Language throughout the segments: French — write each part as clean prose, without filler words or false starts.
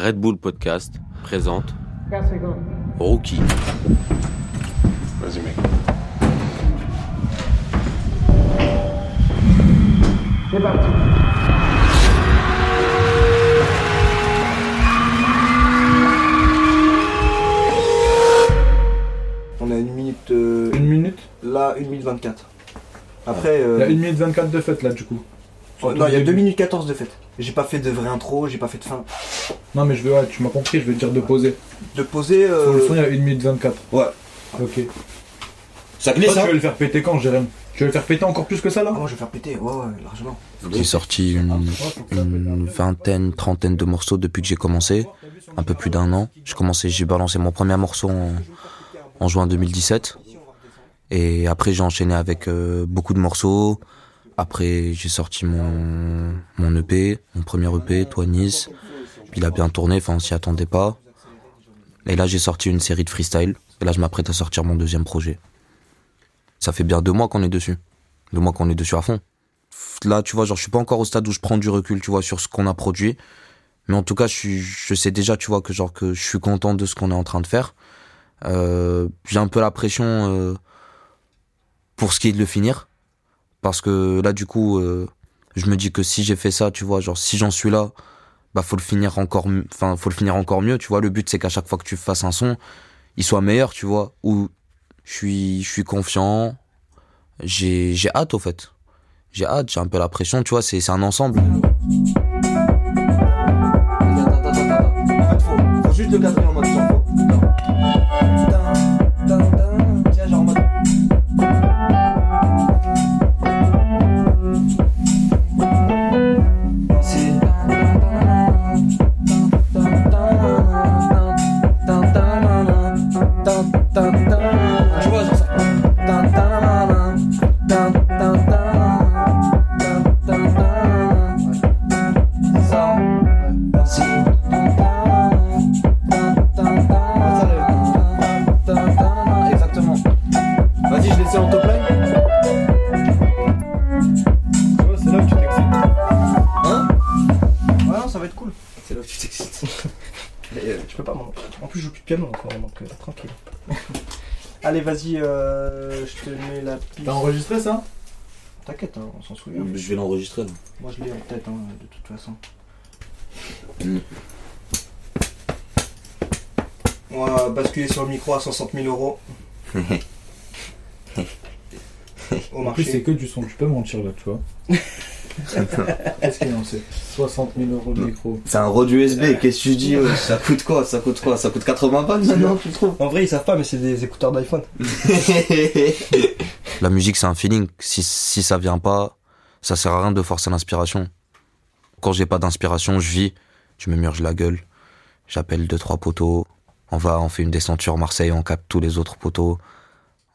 Red Bull Podcast présente Rookie. Vas-y mec. C'est parti. On a une minute. Là, 1 minute 24. Après... Il y a 1 minute 24 de fête là du coup. Non, il y a 2 minutes 14 de fête. J'ai pas fait de vraie intro, j'ai pas fait de fin. Non mais je veux, ouais, tu m'as compris, je veux dire de poser. De poser... Sur le son, il y a 1 minute 24. Ouais. Ok. Ça glisse, hein ? Tu veux le faire péter quand, Jérémy ? Tu veux le faire péter encore plus que ça, là ? Moi, je vais le faire péter, ouais, largement. J'ai sorti une vingtaine, trentaine de morceaux depuis que j'ai commencé. Un peu plus d'un an. J'ai balancé mon premier morceau en juin 2017. Et après, j'ai enchaîné avec beaucoup de morceaux. Après, j'ai sorti mon EP, mon premier EP, Toi Nice. Il a bien tourné, enfin, on s'y attendait pas. Et là, j'ai sorti une série de freestyle. Et là, je m'apprête à sortir mon deuxième projet. Ça fait bien 2 mois qu'on est dessus. 2 mois qu'on est dessus à fond. Là, tu vois, genre, je suis pas encore au stade où je prends du recul, tu vois, sur ce qu'on a produit. Mais en tout cas, je sais déjà, tu vois, que je suis content de ce qu'on est en train de faire. J'ai un peu la pression pour ce qui est de le finir. Parce que là, du coup, je me dis que si j'ai fait ça, tu vois, genre, si j'en suis là, bah, faut le finir encore mieux, tu vois. Le but, c'est qu'à chaque fois que tu fasses un son, il soit meilleur, tu vois, ou je suis confiant, j'ai hâte, au fait. J'ai hâte, j'ai un peu la pression, tu vois, c'est un ensemble. Faut juste le cadrer en mode sans faux. Tranquille. Allez, vas-y, je te mets la piste. T'as enregistré ça ? T'inquiète, hein, on s'en souvient. Je vais l'enregistrer. Donc. Moi, je l'ai en tête, hein, de toute façon. On va basculer sur le micro à 60 000 €. Au marché. En plus, c'est que du son. Tu peux mentir là, tu vois. Qu'est-ce qu'il en sait ? 60 000 € de micro. C'est un rod USB, qu'est-ce que tu dis ? Ça coûte quoi ? Ça coûte 80 balles maintenant, tu trouves ? En vrai, ils savent pas, mais c'est des écouteurs d'iPhone. La musique, c'est un feeling. Si ça vient pas, ça sert à rien de forcer l'inspiration. Quand j'ai pas d'inspiration, je vis. Je me murge la gueule. J'appelle 2-3 potos. On fait une descente sur Marseille, on capte tous les autres potos.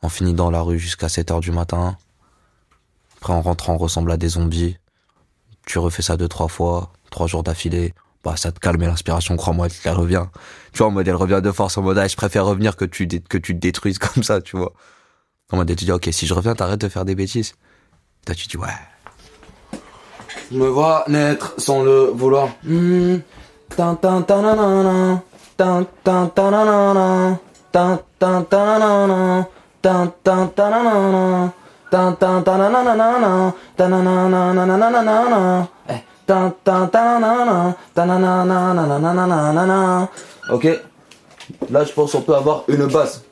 On finit dans la rue jusqu'à 7h du matin. Après, en rentrant, on ressemble à des zombies. Tu refais ça 2-3 fois, 3 jours d'affilée, bah ça te calme et l'inspiration, crois-moi, elle revient. Tu vois, en mode, elle revient de force, en mode, ah, je préfère revenir que tu te détruises comme ça, tu vois. En mode, tu dis, ok, si je reviens, t'arrêtes de faire des bêtises. Là, tu dis, ouais. Je me vois naître sans le vouloir. Ok, là je pense qu'on peut avoir une base.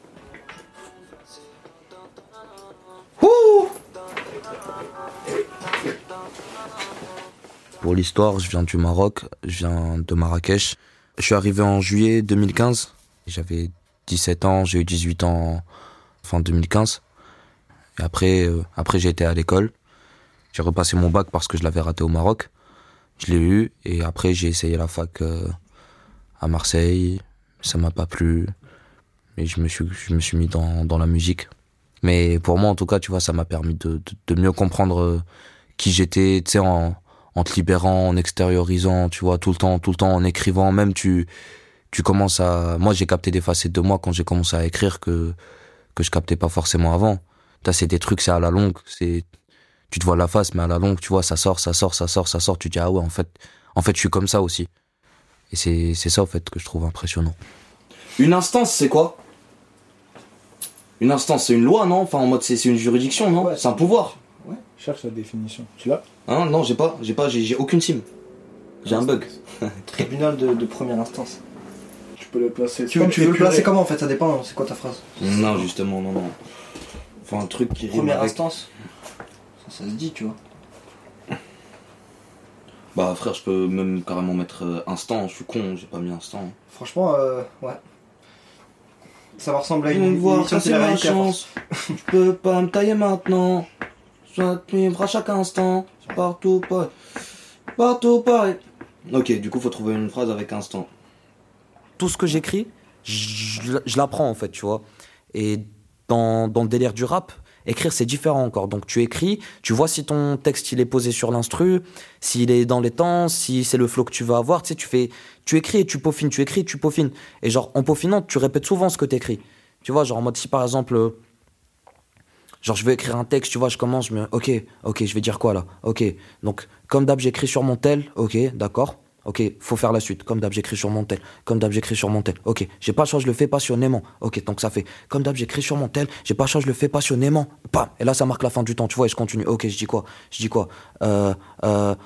Pour l'histoire, je viens du Maroc, je viens de Marrakech. Je suis arrivé en juillet 2015. J'avais 17 ans, j'ai eu 18 ans fin 2015. Et après j'ai été à l'école. J'ai repassé mon bac parce que je l'avais raté au Maroc. Je l'ai eu et après j'ai essayé la fac à Marseille. Ça m'a pas plu. Et je me suis mis dans la musique. Mais pour moi en tout cas, tu vois, ça m'a permis de mieux comprendre qui j'étais, tu sais, en te libérant, en extériorisant, tu vois, tout le temps en écrivant. Même tu commences à... Moi j'ai capté des facettes de moi quand j'ai commencé à écrire que je captais pas forcément avant. Là, c'est des trucs, c'est à la longue, c'est, tu te vois la face, mais à la longue, tu vois, ça sort, tu dis, ah ouais, en fait, je suis comme ça aussi. Et c'est ça, en fait, que je trouve impressionnant. Une instance, c'est quoi ? Une instance, c'est une loi, non ? Enfin, en mode, c'est une juridiction, non ? Ouais. C'est un pouvoir. Ouais, cherche la définition. Tu l'as ? Ah non, j'ai pas, j'ai aucune sim. J'ai un bug. Tribunal de première instance. Tu peux le placer. Tu veux le placer comment, en fait ? Ça dépend, c'est quoi ta phrase ? Non, justement, non. Enfin, un truc qui rime avec... Première instance ? Ça se dit, tu vois. Bah frère, je peux même carrément mettre instant, je suis con, j'ai pas mis instant. Franchement, ouais. Ça va ressembler à une voix, ça c'est la chance. Je peux pas me tailler maintenant. Je dois te vivre à chaque instant. Partout pareil. Ok, du coup, faut trouver une phrase avec instant. Tout ce que j'écris, je l'apprends en fait, tu vois. Et dans le délire du rap... Écrire, c'est différent encore. Donc, tu écris, tu vois si ton texte, il est posé sur l'instru, s'il est dans les temps, si c'est le flow que tu vas avoir. Tu sais, tu écris et tu peaufines. Et genre, en peaufinant, tu répètes souvent ce que tu écris. Tu vois, genre en mode, si par exemple, genre je veux écrire un texte, tu vois, je commence, je me dis, ok, je vais dire quoi là ? Ok, donc comme d'hab, j'écris sur mon tel, ok, d'accord. Ok, faut faire la suite. Comme d'hab, j'écris sur mon tel. Ok, j'ai pas le choix, je le fais passionnément. Ok, donc ça fait. Comme d'hab, j'écris sur mon tel. J'ai pas le choix, je le fais passionnément. Pam. Et là, ça marque la fin du temps, tu vois, et je continue. Ok, je dis quoi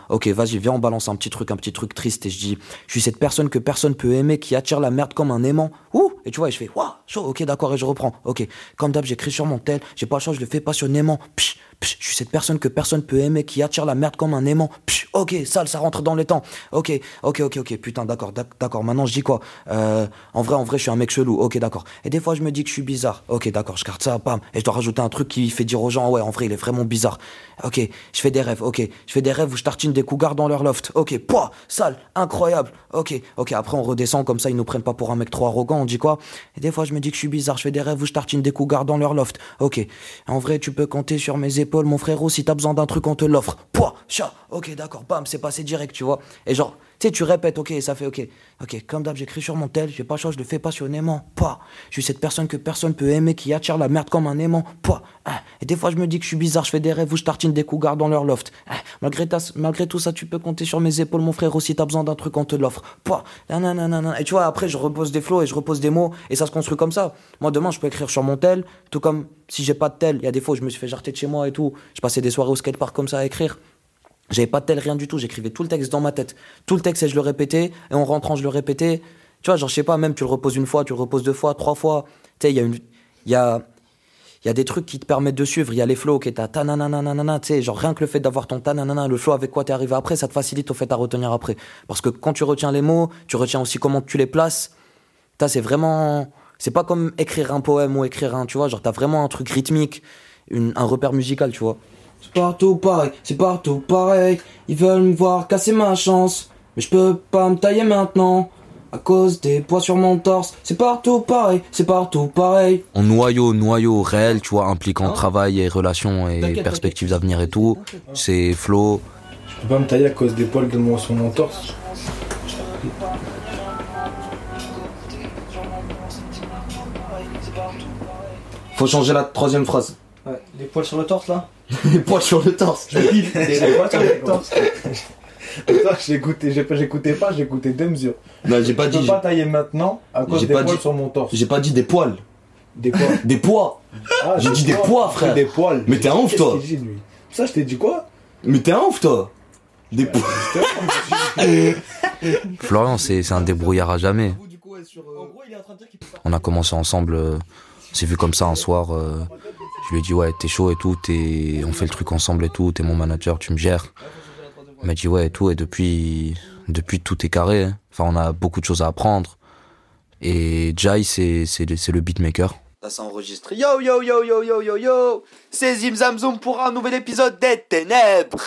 ok, vas-y, viens, on balance un petit truc triste. Et je dis, je suis cette personne que personne peut aimer, qui attire la merde comme un aimant. Ouh. Et tu vois, et je fais, waouh, chaud, ok, d'accord, et je reprends. Ok, comme d'hab, j'écris sur mon tel. J'ai pas le choix, je le fais passionnément. Psh. Psh, je suis cette personne que personne peut aimer, qui attire la merde comme un aimant. Psh, ok, sale, ça rentre dans les temps. Ok, putain, d'accord. Maintenant, je dis quoi ? En vrai, je suis un mec chelou. Ok, d'accord. Et des fois, je me dis que je suis bizarre. Ok, d'accord, je garde ça, pam. Et je dois rajouter un truc qui fait dire aux gens, ouais, en vrai, il est vraiment bizarre. Ok, je fais des rêves. Ok, je fais des rêves où je tartine des cougars dans leur loft. Ok, pouah, sale, incroyable. Ok. Après, on redescend comme ça, ils nous prennent pas pour un mec trop arrogant. On dit quoi ? Et des fois, je me dis que je suis bizarre. Je fais des rêves où je tartine des cougars dans leur loft. Ok. En vrai, tu peux compter sur mes épaules, mon frérot, si t'as besoin d'un truc, on te l'offre. Pouah, chat. Ok, d'accord, bam, c'est passé direct, tu vois. Et genre, tu sais, tu répètes, ok, ça fait ok. Comme d'hab, j'écris sur mon tel, j'ai pas le choix, je le fais passionnément. Pouah, je suis cette personne que personne peut aimer, qui attire la merde comme un aimant. Pouah. Et des fois, je me dis que je suis bizarre, je fais des rêves où je tartine des cougars dans leur loft. Malgré tout ça, tu peux compter sur mes épaules, mon frérot, si t'as besoin d'un truc, on te l'offre. Pouah, nanana. Et tu vois, après, je repose des flots et je repose des mots, et ça se construit comme ça. Moi, demain, je peux écrire sur mon tel, tout comme si j'ai pas de tel. Il y a des fois où je me suis fait jarter de chez moi et tout. Je passais des soirées au skatepark comme ça à écrire. J'avais pas de tel, rien du tout. J'écrivais tout le texte dans ma tête. Tout le texte, et je le répétais. Et en rentrant, je le répétais. Tu vois, genre, je sais pas, même tu le reposes une fois, tu le reposes deux fois, trois fois. Tu sais, il y a des trucs qui te permettent de suivre. Il y a les flows qui t'as tananananana. Tu sais, genre, rien que le fait d'avoir ton tananana, le flow avec quoi t'es arrivé après, ça te facilite au fait à retenir après. Parce que quand tu retiens les mots, tu retiens aussi comment tu les places. T'as, c'est vraiment. C'est pas comme écrire un poème ou écrire un. Tu vois, genre, t'as vraiment un truc rythmique, un repère musical, tu vois. C'est partout pareil, ils veulent me voir casser ma chance, mais je peux pas me tailler maintenant, à cause des poids sur mon torse. C'est partout pareil. En noyau réel, tu vois, impliquant travail et relations et perspectives d'avenir et tout, c'est flow. Je peux pas me tailler à cause des poils sur mon torse. Faut changer la troisième phrase. Ouais, les poils sur le torse là. Les poils sur le torse. Les poils sur le torse. Putain, j'écoutais deux mesures. Non, j'ai pas dit. Je peux pas tailler maintenant à cause des poils sur mon torse. J'ai pas dit des poils. Des quoi ? Des poids. Ah, j'ai dit des poids, frère. Des poils. Mais t'es un ouf, toi. Ça, je t'ai dit quoi ? Mais t'es un ouf, toi. Des poils. Florian, c'est un débrouillard à jamais. On a commencé ensemble. On s'est vu comme ça un soir. Je lui ai dit, ouais, t'es chaud et tout, on fait le truc ensemble et tout, t'es mon manager, tu me gères. Il m'a dit, ouais, et tout, et depuis tout est carré. Hein. Enfin, on a beaucoup de choses à apprendre. Et JY, c'est le beatmaker. Là, ça enregistre. Yo, c'est ZimzamZoom pour un nouvel épisode des Ténèbres.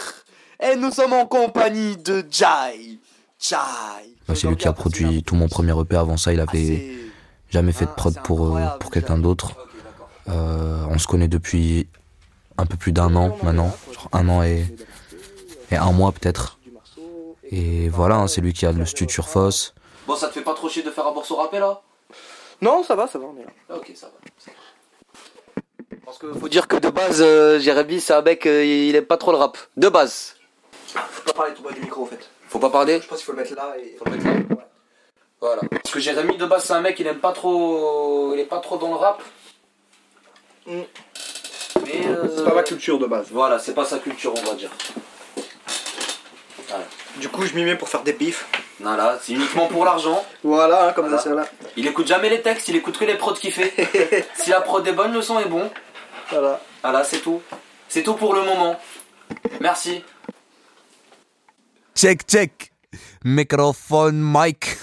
Et nous sommes en compagnie de JY. Bah, c'est lui qui a produit tout mon premier EP. Avant ça, il avait jamais fait de prod pour quelqu'un d'autre. On se connaît depuis un peu plus d'un an maintenant, genre un an et un mois peut-être. Et voilà, hein, c'est lui qui a le studio sur Fos. Bon, ça te fait pas trop chier de faire un morceau rappé là ? Non, ça va, on est là. Ah, ok, ça va. Parce que faut dire que de base, Jérémy, c'est un mec, il aime pas trop le rap. De base. Faut pas parler tout bas du micro en fait. Faut pas parler ? Je pense qu'il faut le mettre là. Voilà. Parce que Jérémy de base c'est un mec, il aime pas trop, il est pas trop dans le rap. Mm. C'est pas ma culture de base. Voilà, c'est pas sa culture, on va dire. Voilà. Du coup, je m'y mets pour faire des bifs. Voilà, c'est uniquement pour l'argent. Voilà, hein, comme voilà. Ça, c'est là. Il écoute jamais les textes, il écoute que les prods qu'il fait. Si la prod est bonne, le son est bon. Voilà. Voilà, c'est tout. C'est tout pour le moment. Merci. Check, check. Microphone, mic.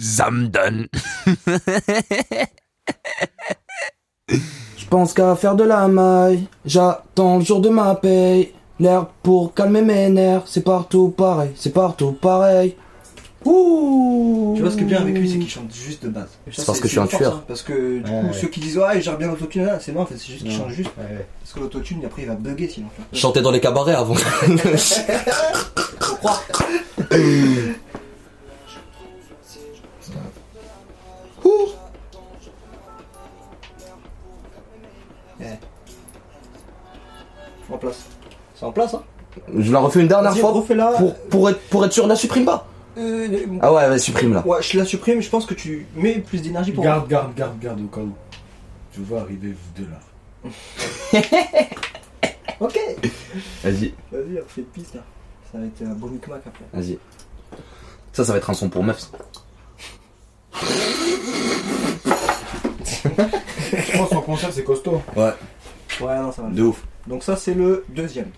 Zamdane. Je pense qu'à faire de la maille, j'attends le jour de ma paye. L'herbe pour calmer mes nerfs, c'est partout pareil, c'est partout pareil. Ouh. Tu vois ce qui est bien avec lui, c'est qu'il chante juste de base. Ça, c'est parce que je suis un tueur. Hein, parce que du coup, ceux qui disent ouais, gère bien l'autotune là, c'est non, en fait, c'est juste qu'il chante juste. Ouais. Parce que l'autotune, après, il va bugger sinon. Chanter dans les cabarets avant. En place. C'est en place hein. Je la refais une dernière fois pour être sûr, la supprime pas. Ah ouais, bah, supprime là. Ouais, je la supprime, je pense que tu mets plus d'énergie pour... Garde au cas où. Tu vois arriver vous deux là. Ok. Vas-y, on fait de piste là. Ça va être un beau micmac après. Vas-y. Ça va être un son pour meufs. Je pense qu'en concert c'est costaud. Ouais. Ouais, non, ça va. De ouf. Donc ça c'est le deuxième.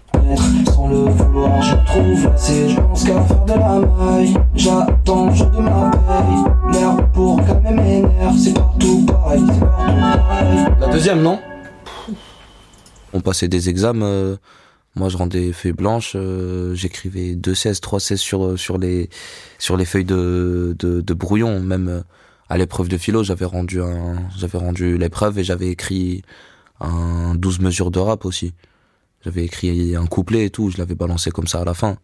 Sans le vouloir je trouve c'est je pense qu'à faire de la maille. J'attends le jour de ma veille. L'air pour calmer mes nerfs. C'est partout pareil, c'est partout pareil. La deuxième non. On passait des examens. Moi je rendais feuilles blanches. J'écrivais 2-16, 3-16 sur les feuilles de brouillon. Même à l'épreuve de philo j'avais rendu l'épreuve et j'avais écrit... 12 mesures de rap aussi. J'avais écrit un couplet et tout, je l'avais balancé comme ça à la fin.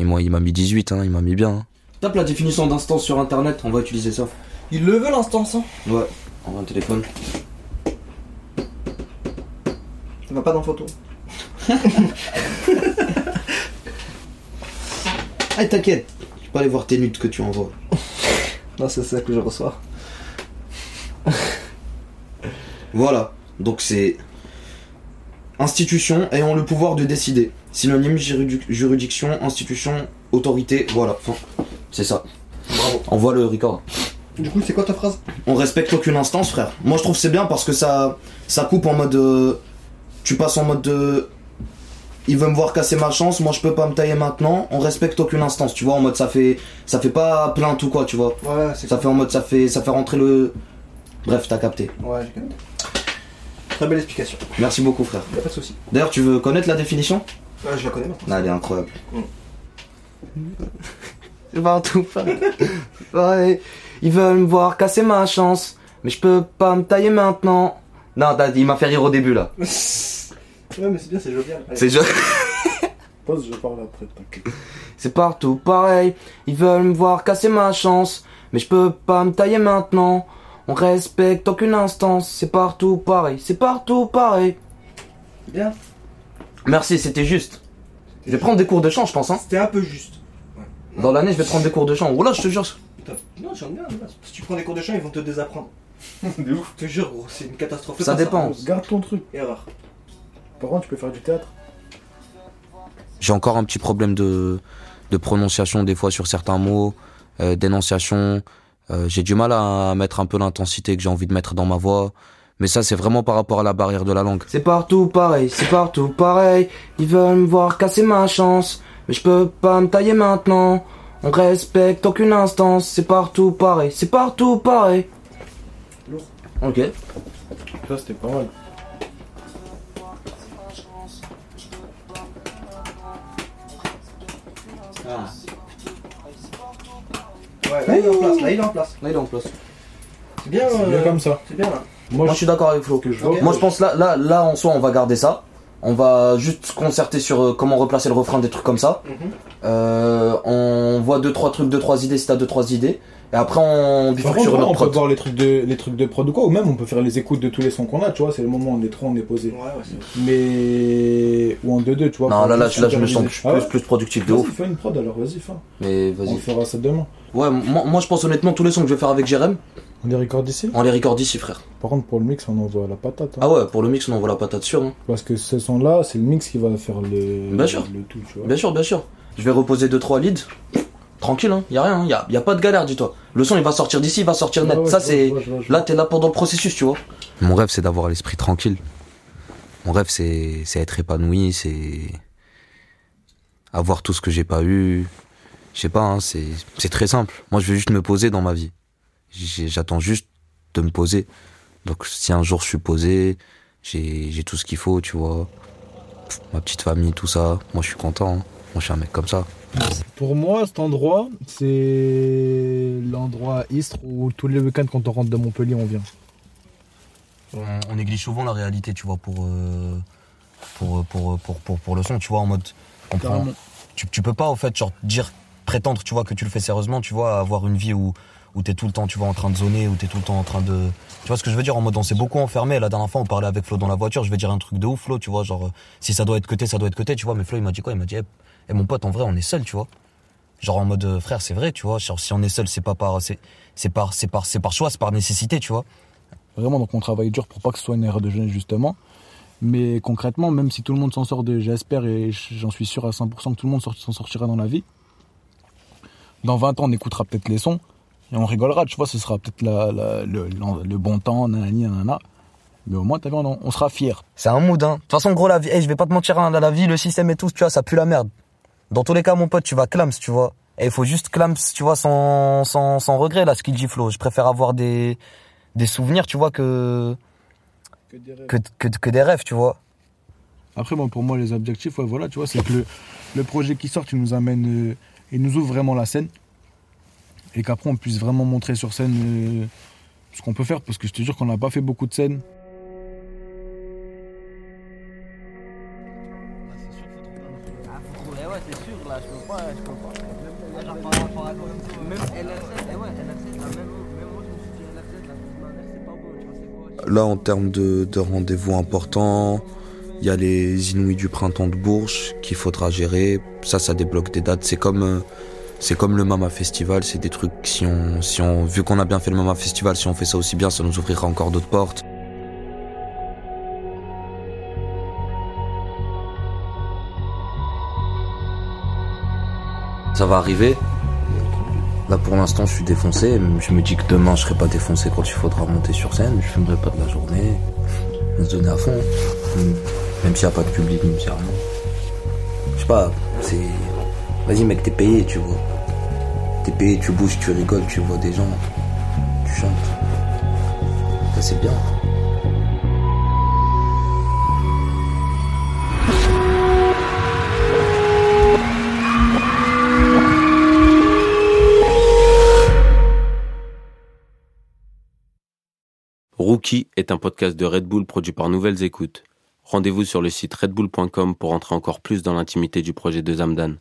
Et moi, il m'a mis 18, hein, il m'a mis bien. Hein. Tape la définition d'instance sur internet, on va utiliser ça. Il le veut l'instance, hein. Ouais, on va un téléphone. Ça va pas dans photo. Allez, t'inquiète, je vais pas aller voir tes nudes que tu envoies. Non, c'est ça que je reçois. Voilà. Donc c'est institution ayant le pouvoir de décider. Synonyme, juridiction, institution, autorité, voilà. Enfin, c'est ça. Bravo. On voit le record. Du coup, c'est quoi ta phrase ? On respecte aucune instance, frère. Moi, je trouve que c'est bien parce que ça coupe en mode... tu passes en mode de... Il veut me voir casser ma chance, moi je peux pas me tailler maintenant. On respecte aucune instance, tu vois, en mode ça fait pas plainte ou quoi, tu vois. Ouais, c'est ça cool. Fait en mode ça fait rentrer le... Bref, t'as capté. Ouais, j'ai capté. Très belle explication. Merci beaucoup, frère. Y'a pas de soucis. D'ailleurs, tu veux connaître la définition ? Ouais, je la connais maintenant. Ah, elle est incroyable. C'est partout, frère. Ils veulent me voir casser ma chance, mais je peux pas me tailler maintenant. Non, il m'a fait rire au début, là. Ouais, mais c'est bien, c'est jovial. Allez. C'est jovial. Pause, je parle après, t'inquiète. C'est partout pareil. Ils veulent me voir casser ma chance, mais je peux pas me tailler maintenant. On respecte aucune instance, c'est partout pareil, c'est partout pareil. Bien. Merci, c'était juste. Je vais prendre des cours de chant, je pense. Hein. C'était un peu juste. Ouais. Dans l'année, je vais prendre des cours de chant. Oh là, je te jure. Putain. Non, j'en ai bien. Si tu prends des cours de chant, ils vont te désapprendre. De ouf. Je te jure, gros, c'est une catastrophe. Ça dépend. Garde ton truc. Erreur. Par contre, tu peux faire du théâtre. J'ai encore un petit problème de prononciation des fois sur certains mots, d'énonciation. J'ai du mal à mettre un peu l'intensité que j'ai envie de mettre dans ma voix. Mais ça, c'est vraiment par rapport à la barrière de la langue. C'est partout pareil, c'est partout pareil. Ils veulent me voir casser ma chance, mais je peux pas me tailler maintenant. On respecte aucune instance, c'est partout pareil, c'est partout pareil. Lourd. Ok. Ça, c'était pas mal. Ah. Ouais, là, il est en place. C'est bien comme ça. C'est bien là. Moi je suis d'accord avec Flo. Moi je pense là en soi on va garder ça. On va juste concerter sur comment replacer le refrain, des trucs comme ça. Mm-hmm. On voit t'envoies 2-3 trucs, 2-3 idées si t'as 2-3 idées. Et après on bifurque sur notre prod. On peut voir les trucs de prod ou quoi, ou même on peut faire les écoutes de tous les sons qu'on a, tu vois, c'est le moment où on est trop, on est posé. Ouais, mais... Ou en 2-2, tu vois. Non, là je me sens plus productif de ouf. Vas-y, fais une prod alors, vas-y. On fera ça demain. Ouais, moi je pense honnêtement, tous les sons que je vais faire avec Jérémy, On les recorde ici, frère. Par contre, pour le mix, on envoie la patate. Hein. Ah ouais, pour le mix, on envoie la patate, sûr. Hein. Parce que ce son-là, c'est le mix qui va faire le tout, tu vois. Bien sûr. Je vais reposer 2-3 leads. Tranquille, hein. Y a rien, y a pas de galère, dis-toi. Le son, il va sortir d'ici, il va sortir net. Je vois. Là, t'es là pendant le processus, tu vois. Mon rêve, c'est d'avoir l'esprit tranquille. Mon rêve, c'est être épanoui, c'est avoir tout ce que j'ai pas eu. Je sais pas, hein, c'est très simple. Moi, je veux juste me poser dans ma vie. J'attends juste de me poser. Donc si un jour je suis posé, j'ai tout ce qu'il faut, tu vois. Ma petite famille, tout ça. Moi je suis content. Hein. Moi je suis un mec comme ça. Pour moi, cet endroit, c'est l'endroit à Istres où tous les week-ends quand on rentre de Montpellier, on vient. On néglige souvent la réalité, tu vois, pour le son, tu vois, en mode... Tu peux pas, en fait, genre, prétendre, tu vois, que tu le fais sérieusement, tu vois, avoir une vie où t'es tout le temps, tu vois, en train de zoner, où t'es tout le temps en train de... Tu vois ce que je veux dire, en mode on s'est beaucoup enfermé. La dernière fois on parlait avec Flo dans la voiture, je vais dire un truc de ouf, Flo, tu vois, genre si ça doit être coté, tu vois, mais Flo il m'a dit quoi, il m'a dit mon pote, en vrai on est seul, tu vois. Genre en mode frère, c'est vrai, tu vois, genre si on est seul, c'est par choix, c'est par nécessité, tu vois. Vraiment, donc on travaille dur pour pas que ce soit une erreur de jeunesse justement. Mais concrètement, même si tout le monde s'en sort, j'espère et j'en suis sûr à 100% que tout le monde s'en sortira dans la vie. Dans 20 ans, on écoutera peut-être les sons. Et on rigolera, tu vois, ce sera peut-être le bon temps, nanana. Mais au moins, t'as vu, on sera fiers. C'est un mood, hein. De toute façon, gros, la vie, je vais pas te mentir, hein, la vie, le système et tout, tu vois, ça pue la merde. Dans tous les cas, mon pote, tu vas clams, tu vois. Et il faut juste clams, tu vois, sans regret, là, ce qu'il dit Flo. Je préfère avoir des souvenirs, tu vois, que des rêves, tu vois. Après, bon, pour moi, les objectifs, ouais, voilà, tu vois, c'est que le projet qui sort, il nous amène, il nous ouvre vraiment la scène. Et qu'après on puisse vraiment montrer sur scène ce qu'on peut faire, parce que je te jure qu'on n'a pas fait beaucoup de scènes. Là en termes de rendez-vous importants, il y a les Inouïs du Printemps de Bourges qu'il faudra gérer. Ça débloque des dates, c'est comme le MAMA Festival, c'est des trucs, si on vu qu'on a bien fait le MAMA Festival, si on fait ça aussi bien, ça nous ouvrira encore d'autres portes. Ça va arriver. Là pour l'instant je suis défoncé, je me dis que demain je serai pas défoncé quand il faudra monter sur scène, je fumerai pas de la journée, je vais se donner à fond, même s'il n'y a pas de public, même s'il n'y a rien. Je sais pas, c'est... Vas-y mec, t'es payé, tu vois. T'es payé, tu bouges, tu rigoles, tu vois des gens, tu chantes. Ça c'est bien. Rookie est un podcast de Red Bull produit par Nouvelles Écoutes. Rendez-vous sur le site redbull.com pour entrer encore plus dans l'intimité du projet de Zamdane.